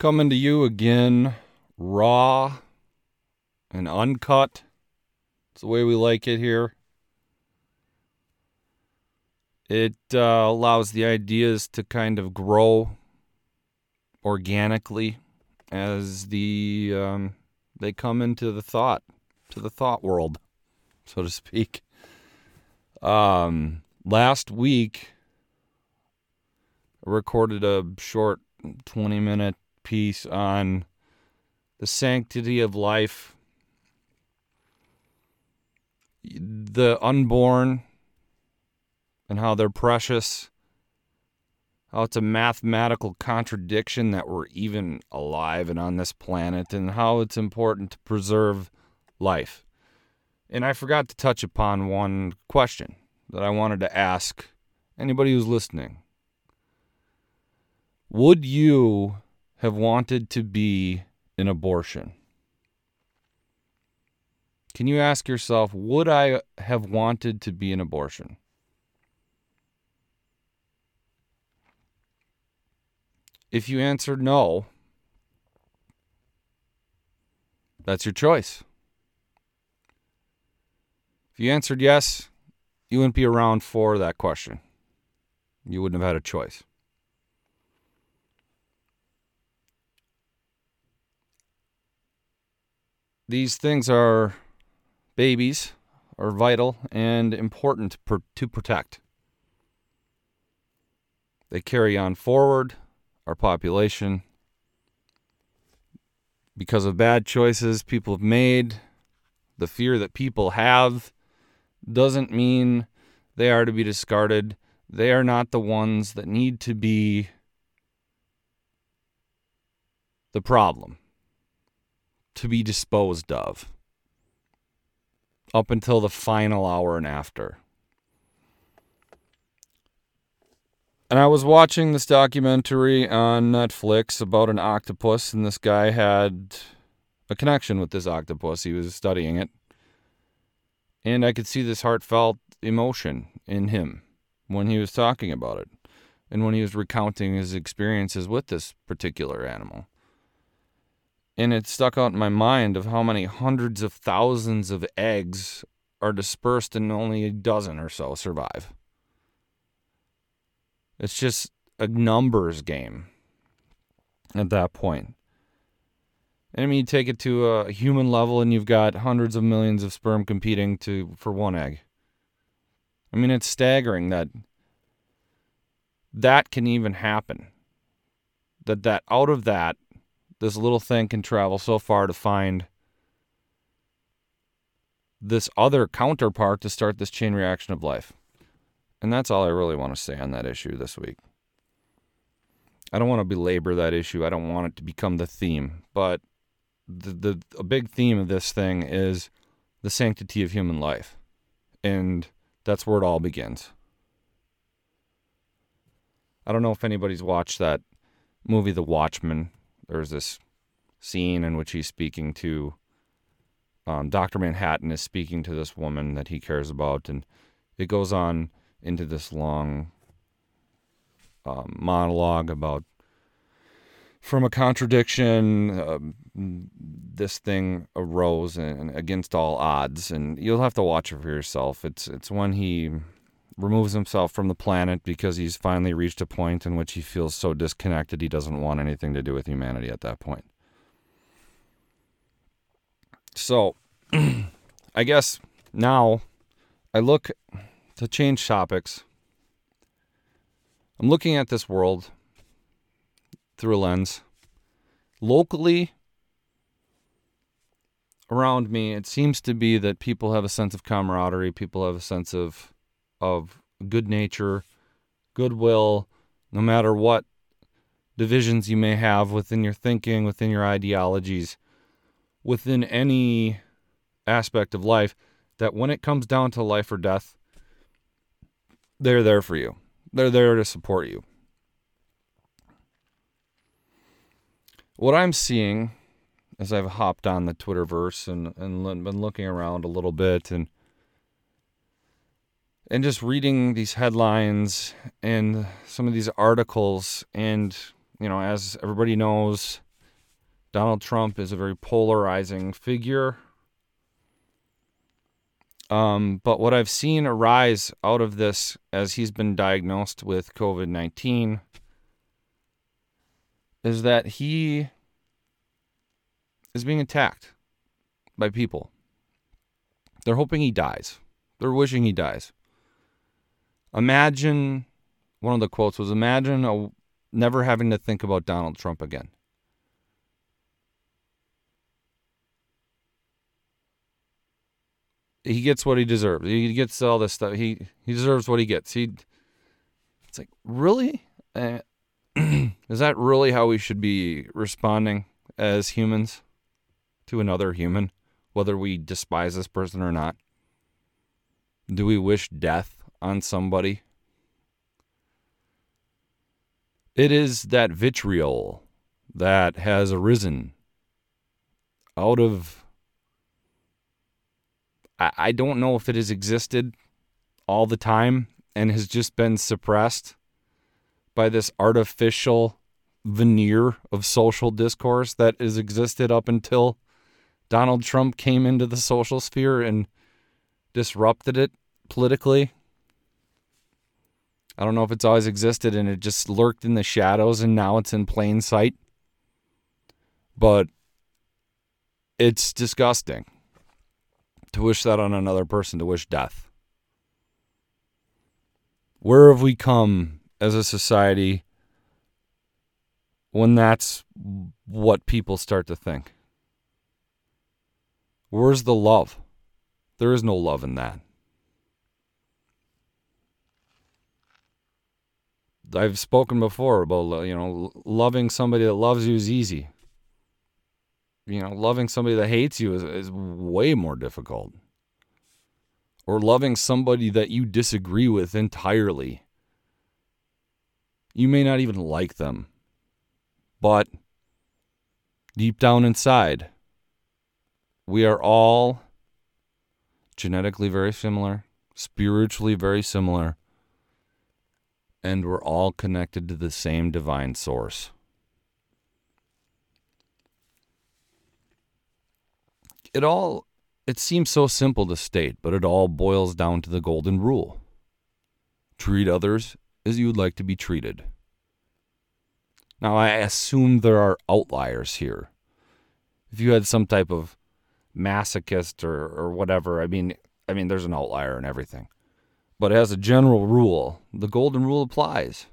Coming to you again, raw and uncut. It's the way we like it here. It allows the ideas to kind of grow organically as they come into the thought world, so to speak. Last week, I recorded a short 20-minute piece on the sanctity of life, the unborn, and how they're precious, how it's a mathematical contradiction that we're even alive and on this planet, and how it's important to preserve life. And I forgot to touch upon one question that I wanted to ask anybody who's listening. Would you have wanted to be an abortion? Can you ask yourself, would I have wanted to be an abortion? If you answer no, that's your choice. If you answered yes, you wouldn't be around for that question. You wouldn't have had a choice. These things are, babies are vital and important to protect. They carry on forward our population. Because of bad choices people have made, the fear that people have doesn't mean they are to be discarded. They are not the ones that need to be the problem to be disposed of up until the final hour and after. And I was watching this documentary on Netflix about an octopus, and this guy had a connection with this octopus. He was studying it. And I could see this heartfelt emotion in him when he was talking about it and when he was recounting his experiences with this particular animal. And it stuck out in my mind of how many hundreds of thousands of eggs are dispersed and only a dozen or so survive. It's just a numbers game at that point. And I mean, you take it to a human level and you've got hundreds of millions of sperm competing for one egg. I mean, it's staggering that can even happen. That out of that, this little thing can travel so far to find this other counterpart to start this chain reaction of life. And that's all I really want to say on that issue this week. I don't want to belabor that issue. I don't want it to become the theme. But a big theme of this thing is the sanctity of human life. And that's where it all begins. I don't know if anybody's watched that movie, The Watchmen. There's this scene in which he's speaking to, Dr. Manhattan is speaking to this woman that he cares about, and it goes on into this long monologue about, from a contradiction, this thing arose and against all odds, and you'll have to watch it for yourself. It's when he removes himself from the planet because he's finally reached a point in which he feels so disconnected he doesn't want anything to do with humanity at that point. So, I guess now I look to change topics. I'm looking at this world through a lens. Locally, around me, it seems to be that people have a sense of camaraderie, people have a sense of good nature, goodwill, no matter what divisions you may have within your thinking, within your ideologies, within any aspect of life, that when it comes down to life or death, they're there for you. They're there to support you. What I'm seeing as I've hopped on the Twitterverse and been looking around a little bit and just reading these headlines and some of these articles, and, you know, as everybody knows, Donald Trump is a very polarizing figure. But what I've seen arise out of this, as he's been diagnosed with COVID-19, is that he is being attacked by people. They're hoping he dies. They're wishing he dies. Imagine, one of the quotes was, imagine never having to think about Donald Trump again. He gets what he deserves. He gets all this stuff. He deserves what he gets. It's like, really? Is that really how we should be responding as humans to another human, whether we despise this person or not? Do we wish death on somebody? It is that vitriol that has arisen out of, I don't know if it has existed all the time and has just been suppressed by this artificial veneer of social discourse that has existed up until Donald Trump came into the social sphere and disrupted it politically. I don't know if it's always existed and it just lurked in the shadows and now it's in plain sight. But it's disgusting to wish that on another person, to wish death. Where have we come as a society when that's what people start to think? Where's the love? There is no love in that. I've spoken before about, loving somebody that loves you is easy. Loving somebody that hates you is way more difficult. Or loving somebody that you disagree with entirely. You may not even like them. But deep down inside, we are all genetically very similar, spiritually very similar, and we're all connected to the same divine source. It seems so simple to state, but it all boils down to the golden rule. Treat others as you would like to be treated. Now, I assume there are outliers here. If you had some type of masochist or whatever, I mean, there's an outlier in everything. But as a general rule, the golden rule applies.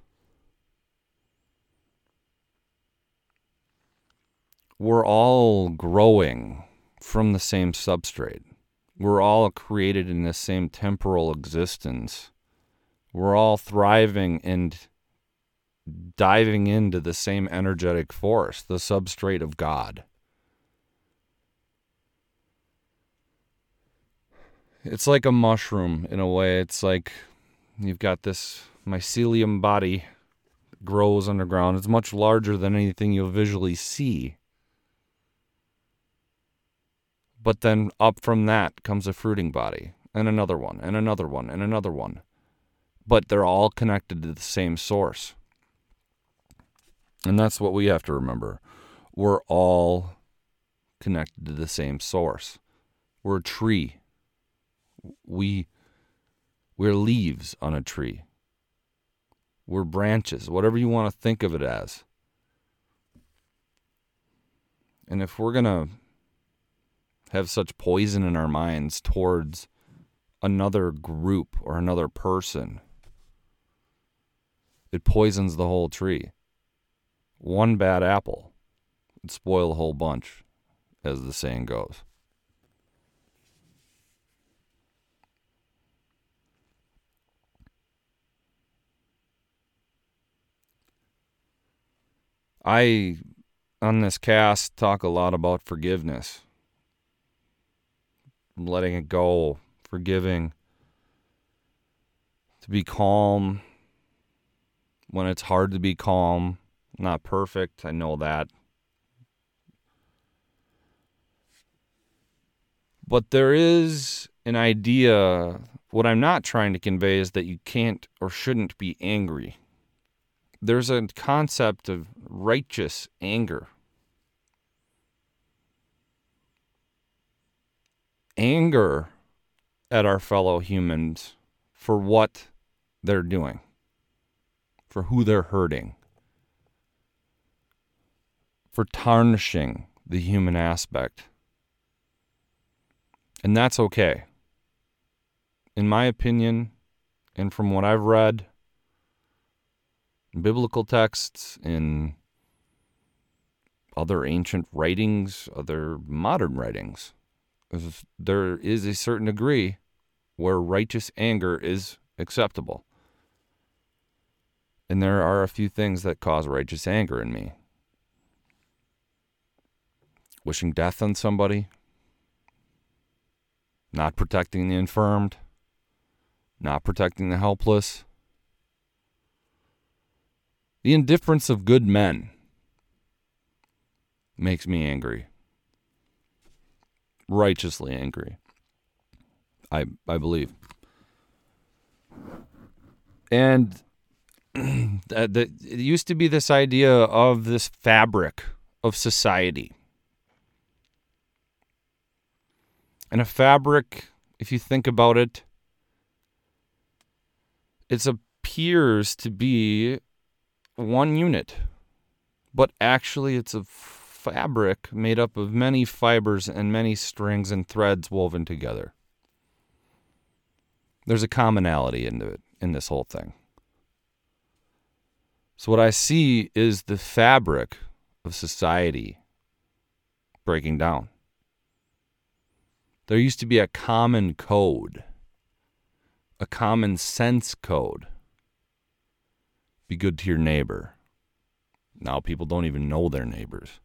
We're all growing from the same substrate. We're all created in the same temporal existence. We're all thriving and diving into the same energetic force, the substrate of God. It's like a mushroom in a way. It's like you've got this mycelium body that grows underground. It's much larger than anything you'll visually see. But then up from that comes a fruiting body, and another one, and another one, and another one. But they're all connected to the same source. And that's what we have to remember. We're all connected to the same source. We're a tree. We're leaves on a tree. We're branches, whatever you want to think of it as. And if we're going to have such poison in our minds towards another group or another person, it poisons the whole tree. One bad apple would spoil a whole bunch, as the saying goes. I, on this cast, talk a lot about forgiveness. Letting it go, forgiving, to be calm when it's hard to be calm. Not perfect, I know that. But there is an idea, what I'm not trying to convey is that you can't or shouldn't be angry. There's a concept of righteous anger. anger at our fellow humans for what they're doing, for who they're hurting, for tarnishing the human aspect. And that's okay. In my opinion, and from what I've read in biblical texts, in other ancient writings, other modern writings, there is a certain degree where righteous anger is acceptable. And there are a few things that cause righteous anger in me. Wishing death on somebody, not protecting the infirmed, not protecting the helpless, the indifference of good men makes me angry, righteously angry, I believe. And it used to be this idea of this fabric of society. And a fabric, if you think about it, it appears to be one unit, but actually it's a fabric made up of many fibers and many strings and threads woven together. There's a commonality into it, in this whole thing. So what I see is the fabric of society breaking down. There used to be a common code, a common sense code. Be good to your neighbor. Now people don't even know their neighbors.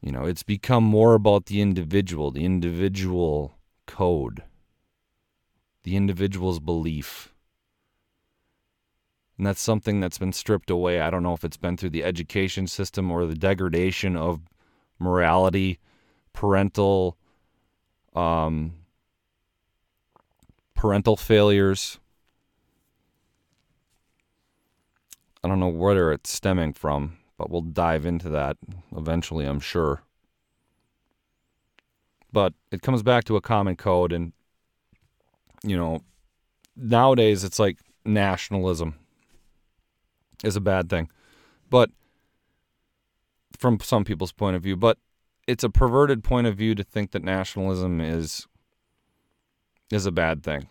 You know, it's become more about the individual code, the individual's belief. And that's something that's been stripped away. I don't know if it's been through the education system or the degradation of morality, parental, parental failures. I don't know where it's stemming from, but we'll dive into that eventually, I'm sure. But it comes back to a common code, and, you know, nowadays it's like nationalism is a bad thing, but from some people's point of view, but it's a perverted point of view to think that nationalism is a bad thing.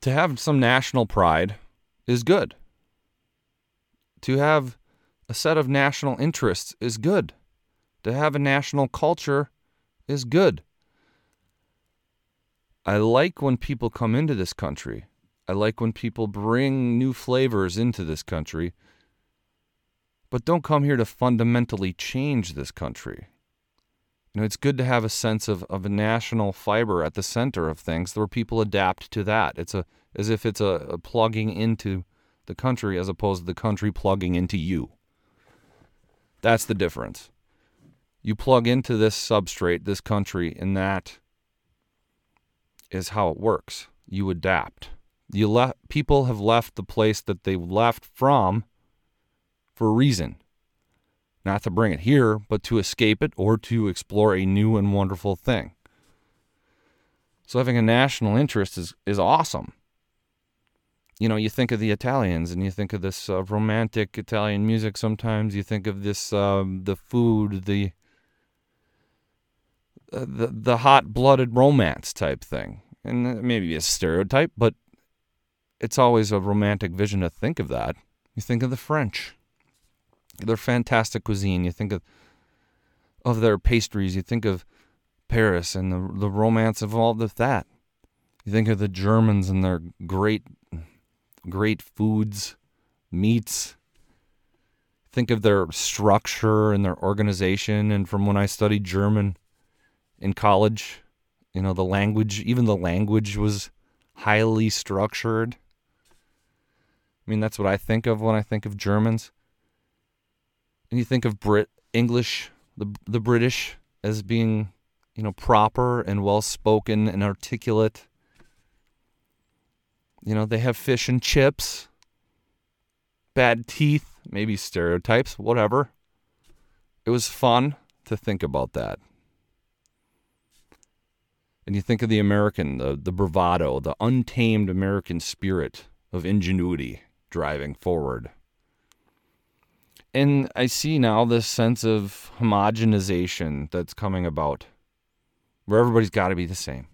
To have some national pride is good. To have a set of national interests is good. To have a national culture is good. I like when people come into this country. I like when people bring new flavors into this country. But don't come here to fundamentally change this country. You know, it's good to have a sense of a national fiber at the center of things where people adapt to that. It's as if it's a plugging into the country as opposed to the country plugging into you. That's the difference. You plug into this substrate, this country, and that is how it works. You adapt. People have left the place that they left from for a reason. Not to bring it here, but to escape it or to explore a new and wonderful thing. So having a national interest is awesome. You know, you think of the Italians, and you think of this romantic Italian music sometimes. You think of this, the food, the hot-blooded romance type thing. And maybe a stereotype, but it's always a romantic vision to think of that. You think of the French. Their fantastic cuisine. You think of their pastries. You think of Paris and the romance of all of that. You think of the Germans and their great foods, meats. Think of their structure and their organization. And from when I studied German in college, you know, the language, even the language was highly structured. I mean, that's what I think of when I think of Germans. And you think of English, the British, as being, you know, proper and well-spoken and articulate. You know, they have fish and chips, bad teeth, maybe stereotypes, whatever. It was fun to think about that. And you think of the American, the bravado, the untamed American spirit of ingenuity driving forward. And I see now this sense of homogenization that's coming about, where everybody's got to be the same.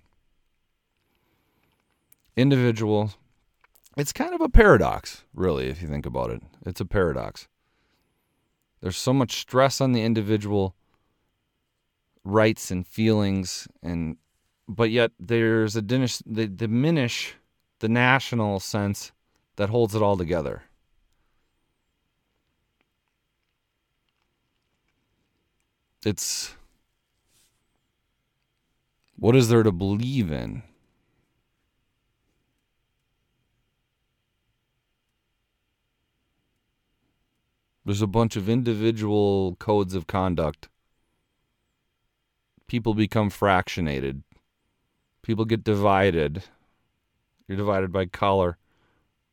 Individuals, it's kind of a paradox, really, if you think about it. It's a paradox. There's so much stress on the individual rights and feelings, and but yet there's a diminish the national sense that holds it all together. It's, what is there to believe in? There's a bunch of individual codes of conduct. People become fractionated. People get divided. You're divided by color,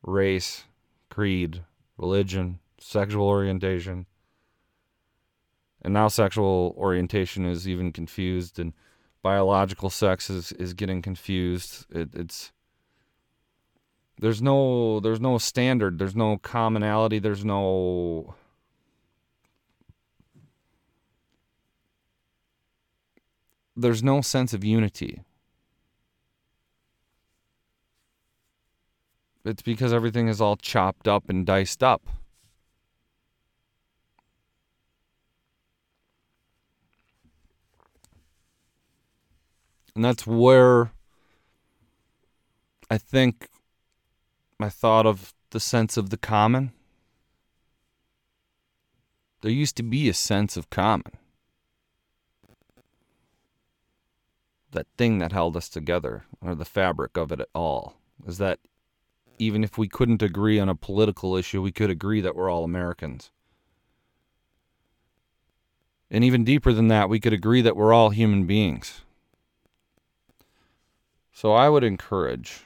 race, creed, religion, sexual orientation. And now sexual orientation is even confused, and biological sex is getting confused. It's there's no standard, there's no commonality, there's no sense of unity. It's because everything is all chopped up and diced up. And that's where I think my thought of the sense of the common. There used to be a sense of common. That thing that held us together, or the fabric of it at all, is that even if we couldn't agree on a political issue, we could agree that we're all Americans. And even deeper than that, we could agree that we're all human beings. So I would encourage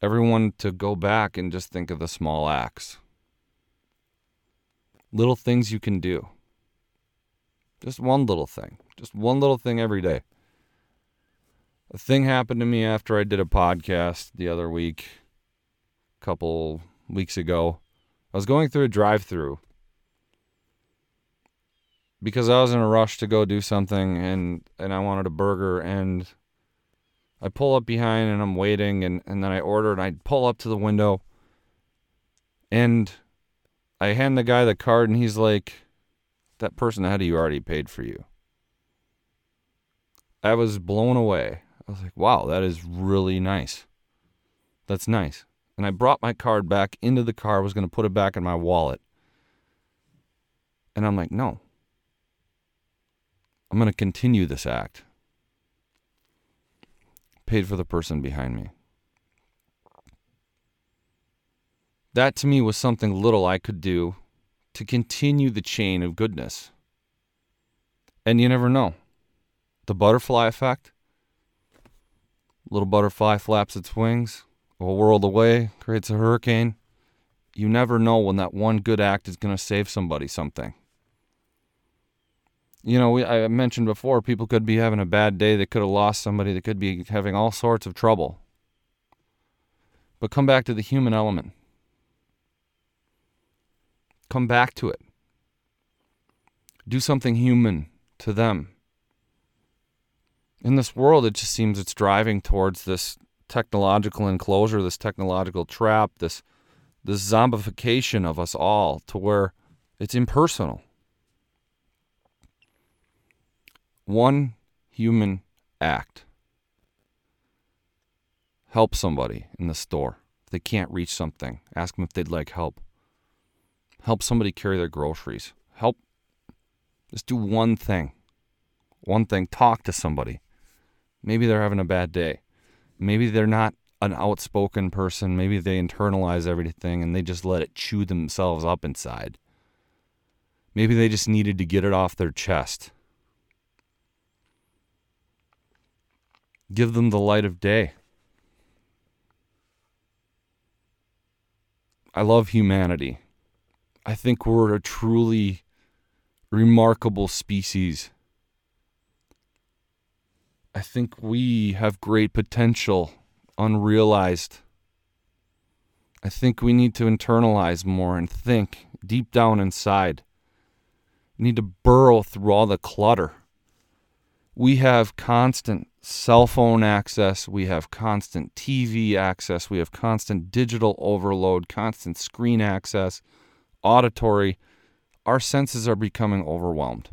everyone to go back and just think of the small acts. Little things you can do. Just one little thing. Just one little thing every day. A thing happened to me after I did a podcast the other week, a couple weeks ago. I was going through a drive-thru because I was in a rush to go do something, and I wanted a burger, and I pull up behind and I'm waiting, and then I order, and I pull up to the window and I hand the guy the card, and he's like, that person ahead of you already paid for you. I was blown away. I was like, wow, that is really nice. That's nice. And I brought my card back into the car, was going to put it back in my wallet. And I'm like, no. I'm going to continue this act. Paid for the person behind me. That to me was something little I could do to continue the chain of goodness. And you never know. The butterfly effect. Little butterfly flaps its wings. A world away creates a hurricane. You never know when that one good act is going to save somebody something. You know, I mentioned before, people could be having a bad day. They could have lost somebody. They could be having all sorts of trouble. But come back to the human element. Come back to it. Do something human to them. In this world, it just seems it's driving towards this technological enclosure, this technological trap, this zombification of us all, to where it's impersonal. One human act. Help somebody in the store. If they can't reach something, ask them if they'd like help. Help somebody carry their groceries. Help. Just do one thing. One thing. Talk to somebody. Maybe they're having a bad day. Maybe they're not an outspoken person. Maybe they internalize everything and they just let it chew themselves up inside. Maybe they just needed to get it off their chest. Give them the light of day. I love humanity. I think we're a truly remarkable species. I think we have great potential unrealized. I think we need to internalize more and think deep down inside. We need to burrow through all the clutter. We have constant cell phone access, we have constant TV access, we have constant digital overload, constant screen access, auditory. Our senses are becoming overwhelmed.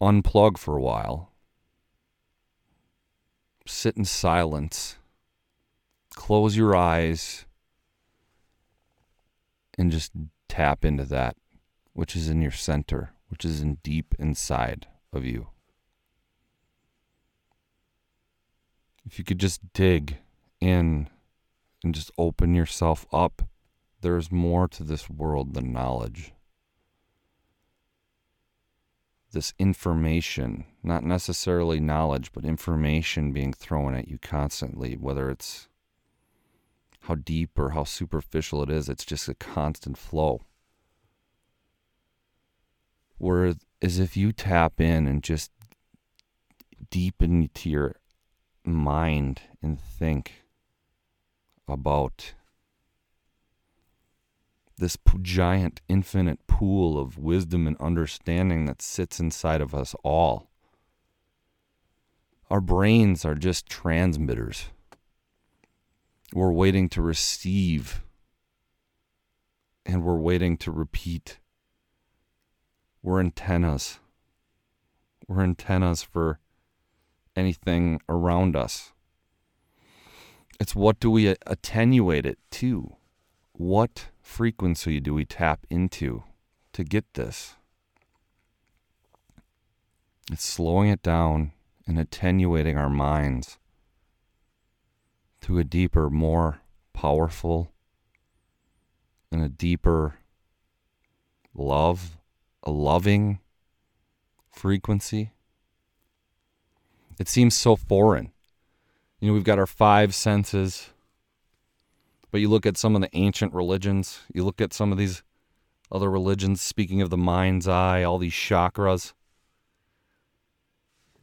Unplug for a while. Sit in silence. Close your eyes and just tap into that which is in your center, which is in deep inside of you. If you could just dig in and just open yourself up, there's more to this world than knowledge. This information, not necessarily knowledge, but information being thrown at you constantly, whether it's how deep or how superficial it is, it's just a constant flow. Whereas if you tap in and just deepen into your mind and think about this giant infinite pool of wisdom and understanding that sits inside of us all. Our brains are just transmitters. We're waiting to receive, and we're waiting to repeat. We're antennas. We're antennas for anything around us. It's what do we attenuate it to? What frequency do we tap into to get this? It's slowing it down and attenuating our minds to a deeper, more powerful, and a deeper love, a loving frequency. It seems so foreign. You know, we've got our five senses, but you look at some of the ancient religions, you look at some of these other religions, speaking of the mind's eye, all these chakras.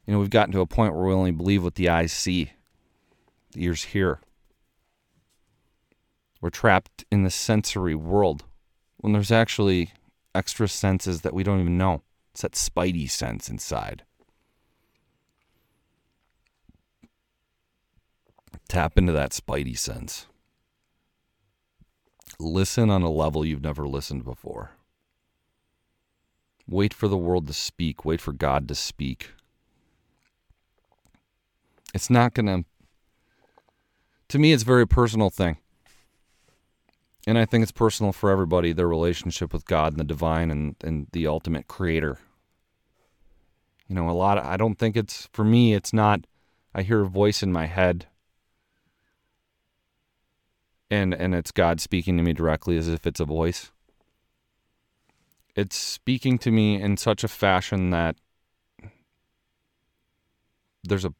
You know, we've gotten to a point where we only believe what the eyes see. Ears here. We're trapped in the sensory world when there's actually extra senses that we don't even know. It's that spidey sense inside. Tap into that spidey sense. Listen on a level you've never listened before. Wait for the world to speak. Wait for God to speak. It's not going to. To me, it's a very personal thing. And I think it's personal for everybody, their relationship with God and the divine and the ultimate creator. You know, I don't think it's, for me, it's not, I hear a voice in my head and it's God speaking to me directly as if it's a voice. It's speaking to me in such a fashion that there's a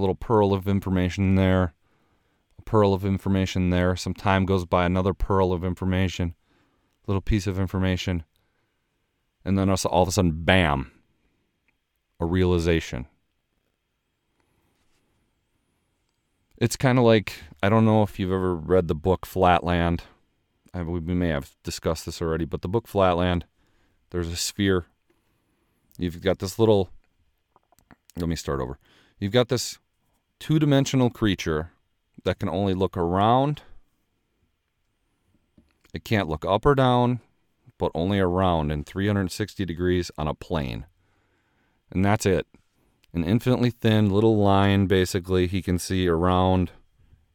little pearl of information there. Pearl of information there. Some time goes by, another pearl of information, little piece of information. And then all of a sudden, bam, a realization. It's kind of like, I don't know if you've ever read the book Flatland. We may have discussed this already, but the book Flatland, there's a sphere. You've got this little, let me start over. You've got this two-dimensional creature that can only look around. It can't look up or down, but only around in 360 degrees on a plane. And that's it. An infinitely thin little line, basically, he can see around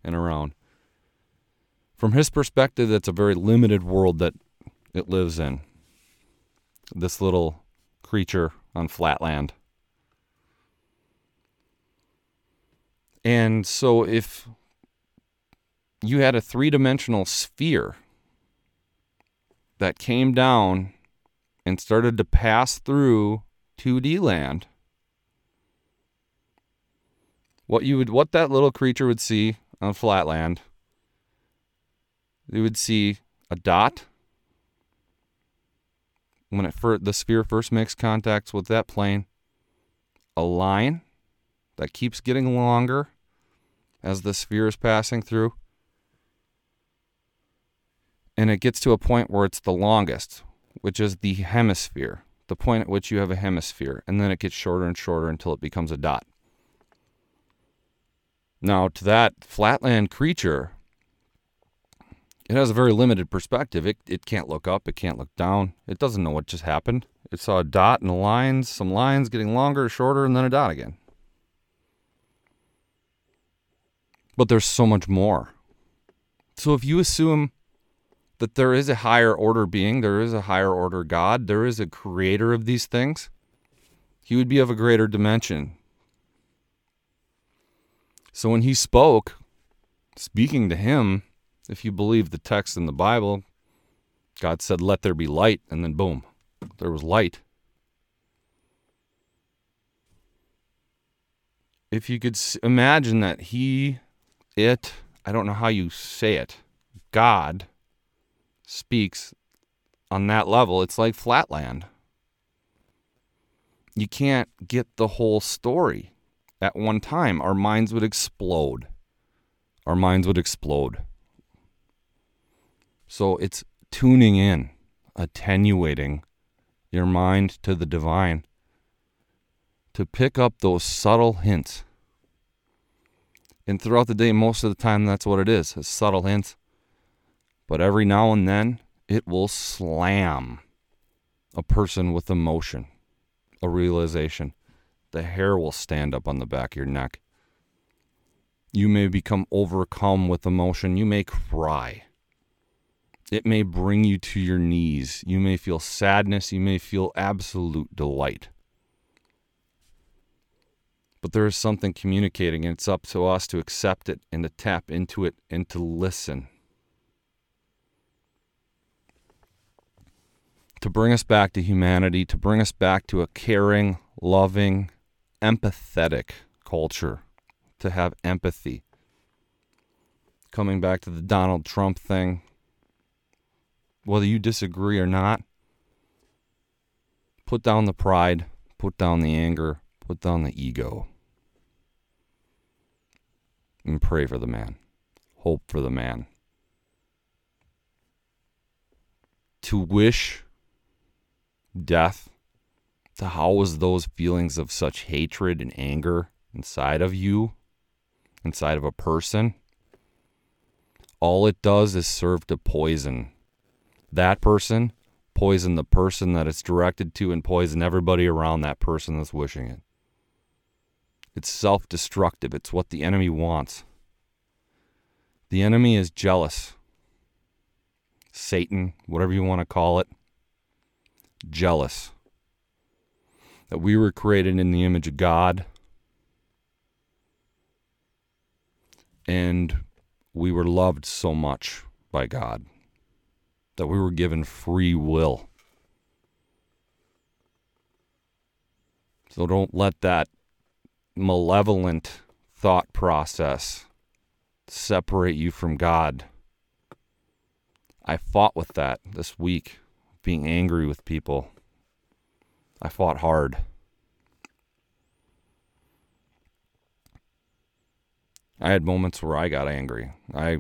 and around. From his perspective, that's a very limited world that it lives in. This little creature on Flatland. And so if you had a three-dimensional sphere that came down and started to pass through 2D land, what that little creature would see on Flatland, they would see a dot, when the sphere first makes contact with that plane, a line that keeps getting longer as the sphere is passing through, and it gets to a point where it's the longest, which is the hemisphere, the point at which you have a hemisphere, and then it gets shorter and shorter until it becomes a dot. Now, to that flatland creature, it has a very limited perspective. It can't look up, it can't look down, it doesn't know what just happened. It saw a dot and a line, some lines getting longer, shorter, and then a dot again. But there's so much more. So if you assume that there is a higher order being, there is a higher order God, there is a creator of these things, he would be of a greater dimension. So when he spoke, speaking to him, if you believe the text in the Bible, God said, "Let there be light," and then boom, there was light. If you could imagine that I don't know how you say it, God speaks on that level, it's like Flatland. You can't get the whole story at one time. Our minds would explode. So it's tuning in, attenuating your mind to the divine to pick up those subtle hints. And throughout the day, most of the time, that's what it is, subtle hints. But every now and then, it will slam a person with emotion, a realization. The hair will stand up on the back of your neck. You may become overcome with emotion. You may cry. It may bring you to your knees. You may feel sadness. You may feel absolute delight. But there is something communicating, and it's up to us to accept it and to tap into it and to listen. To bring us back to humanity, to bring us back to a caring, loving, empathetic culture, to have empathy. Coming back to the Donald Trump thing, whether you disagree or not, put down the pride, put down the anger, put down the ego. And pray for the man. Hope for the man. To wish death, to house those feelings of such hatred and anger inside of you, inside of a person, all it does is serve to poison that person, poison the person that it's directed to, and poison everybody around that person that's wishing it. It's self-destructive. It's what the enemy wants. The enemy is jealous. Satan, whatever you want to call it, jealous. That we were created in the image of God, and we were loved so much by God that we were given free will. So don't let that malevolent thought process separate you from God. I fought with that this week, being angry with people. I fought hard. I had moments where I got angry. I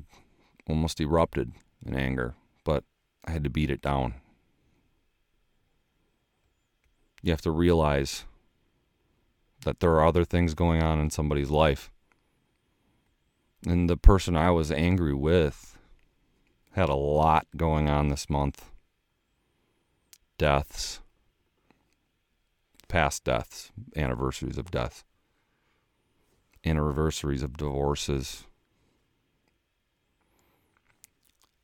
almost erupted in anger, but I had to beat it down. You have to realize that there are other things going on in somebody's life. And the person I was angry with had a lot going on this month. Deaths. Past deaths. Anniversaries of death. Anniversaries of divorces.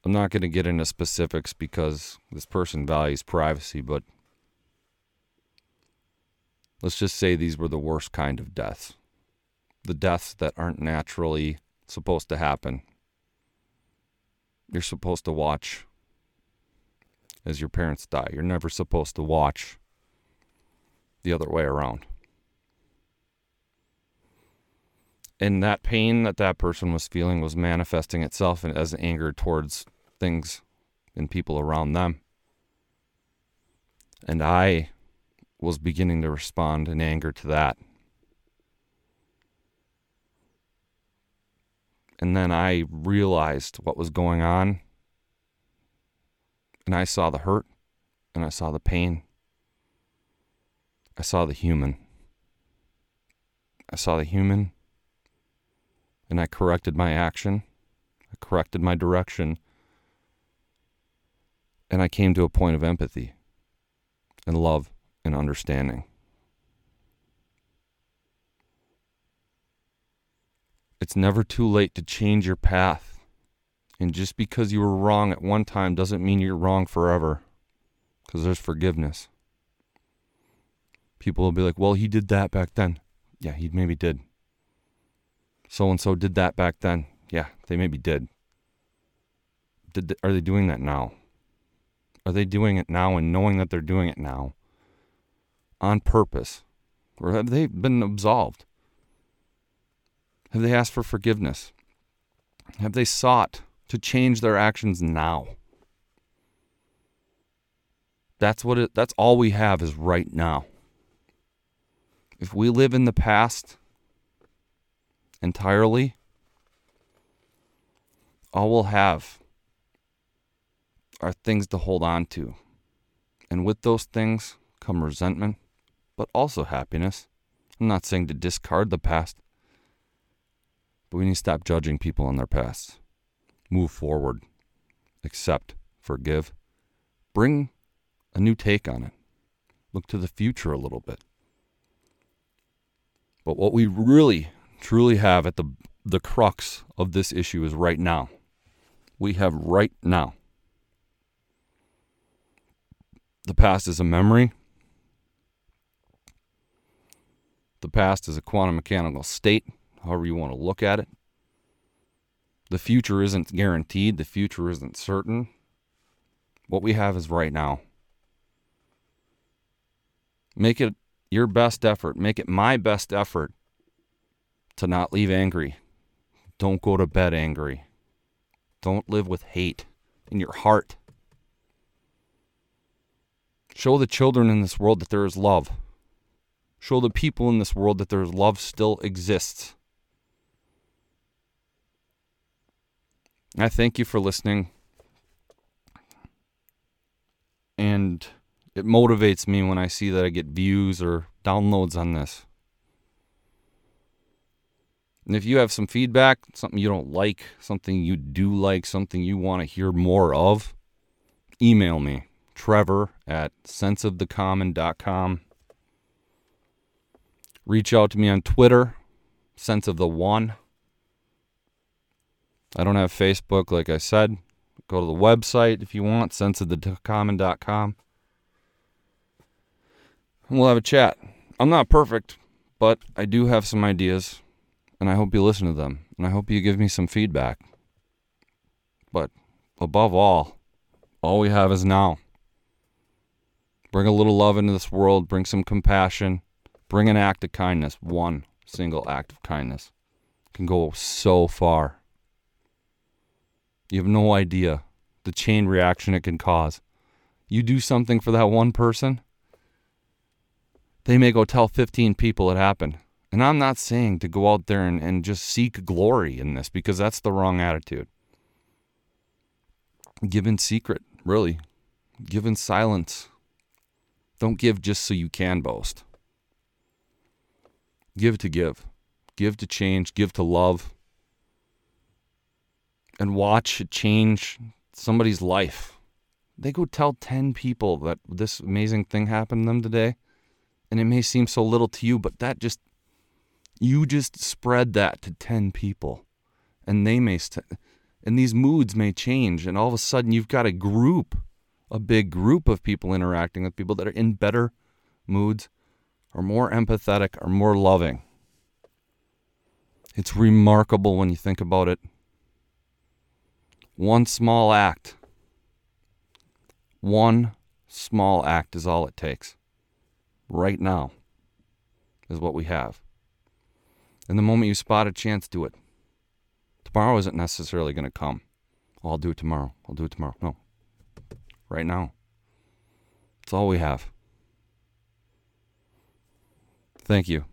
I'm not going to get into specifics because this person values privacy, but let's just say these were the worst kind of deaths. The deaths that aren't naturally supposed to happen. You're supposed to watch as your parents die. You're never supposed to watch the other way around. And that pain that person was feeling was manifesting itself as anger towards things and people around them. And I was beginning to respond in anger to that. And then I realized what was going on. And I saw the hurt. And I saw the pain. I saw the human. And I corrected my action. I corrected my direction. And I came to a point of empathy and love and understanding. It's never too late to change your path. And just because you were wrong at one time doesn't mean you're wrong forever. Because there's forgiveness. People will be like, well, he did that back then. Yeah, he maybe did. So-and-so did that back then. Yeah, they maybe did. Are they doing that now? Are they doing it now and knowing that they're doing it now on purpose? Or have they been absolved? Have they asked for forgiveness? Have they sought to change their actions now? That's all we have is right now. If we live in the past entirely, all we'll have are things to hold on to. And with those things come resentment, but also happiness. I'm not saying to discard the past, but we need to stop judging people on their past. Move forward. Accept. Forgive. Bring a new take on it. Look to the future a little bit. But what we really, truly have at the crux of this issue is right now. We have right now. The past is a memory. The past is a quantum mechanical state, however you want to look at it. The future isn't guaranteed. The future isn't certain. What we have is right now. Make it your best effort. Make it my best effort to not leave angry. Don't go to bed angry. Don't live with hate in your heart. Show the children in this world that there is love. Show the people in this world that there's love still exists. I thank you for listening. And it motivates me when I see that I get views or downloads on this. And if you have some feedback, something you don't like, something you do like, something you want to hear more of, email me, trevor@senseofthecommon.com. Reach out to me on Twitter, senseofthe1. I don't have Facebook, like I said. Go to the website if you want, senseofthecommon.com. And we'll have a chat. I'm not perfect, but I do have some ideas, and I hope you listen to them, and I hope you give me some feedback. But above all we have is now. Bring a little love into this world. Bring some compassion. Bring an act of kindness. One single act of kindness can go so far. You have no idea the chain reaction it can cause. You do something for that one person, they may go tell 15 people it happened. And I'm not saying to go out there and just seek glory in this, because that's the wrong attitude. Give in secret, really. Give in silence. Don't give just so you can boast. Give to give. Give to change. Give to love. And watch it change somebody's life. They go tell 10 people that this amazing thing happened to them today. And it may seem so little to you, but you just spread that to 10 people. And and these moods may change. And all of a sudden you've got a big group of people interacting with people that are in better moods, or more empathetic, or more loving. It's remarkable when you think about it. One small act is all it takes. Right now is what we have. And the moment you spot a chance, do it. Tomorrow isn't necessarily going to come. Oh, I'll do it tomorrow. No. Right now. That's all we have. Thank you.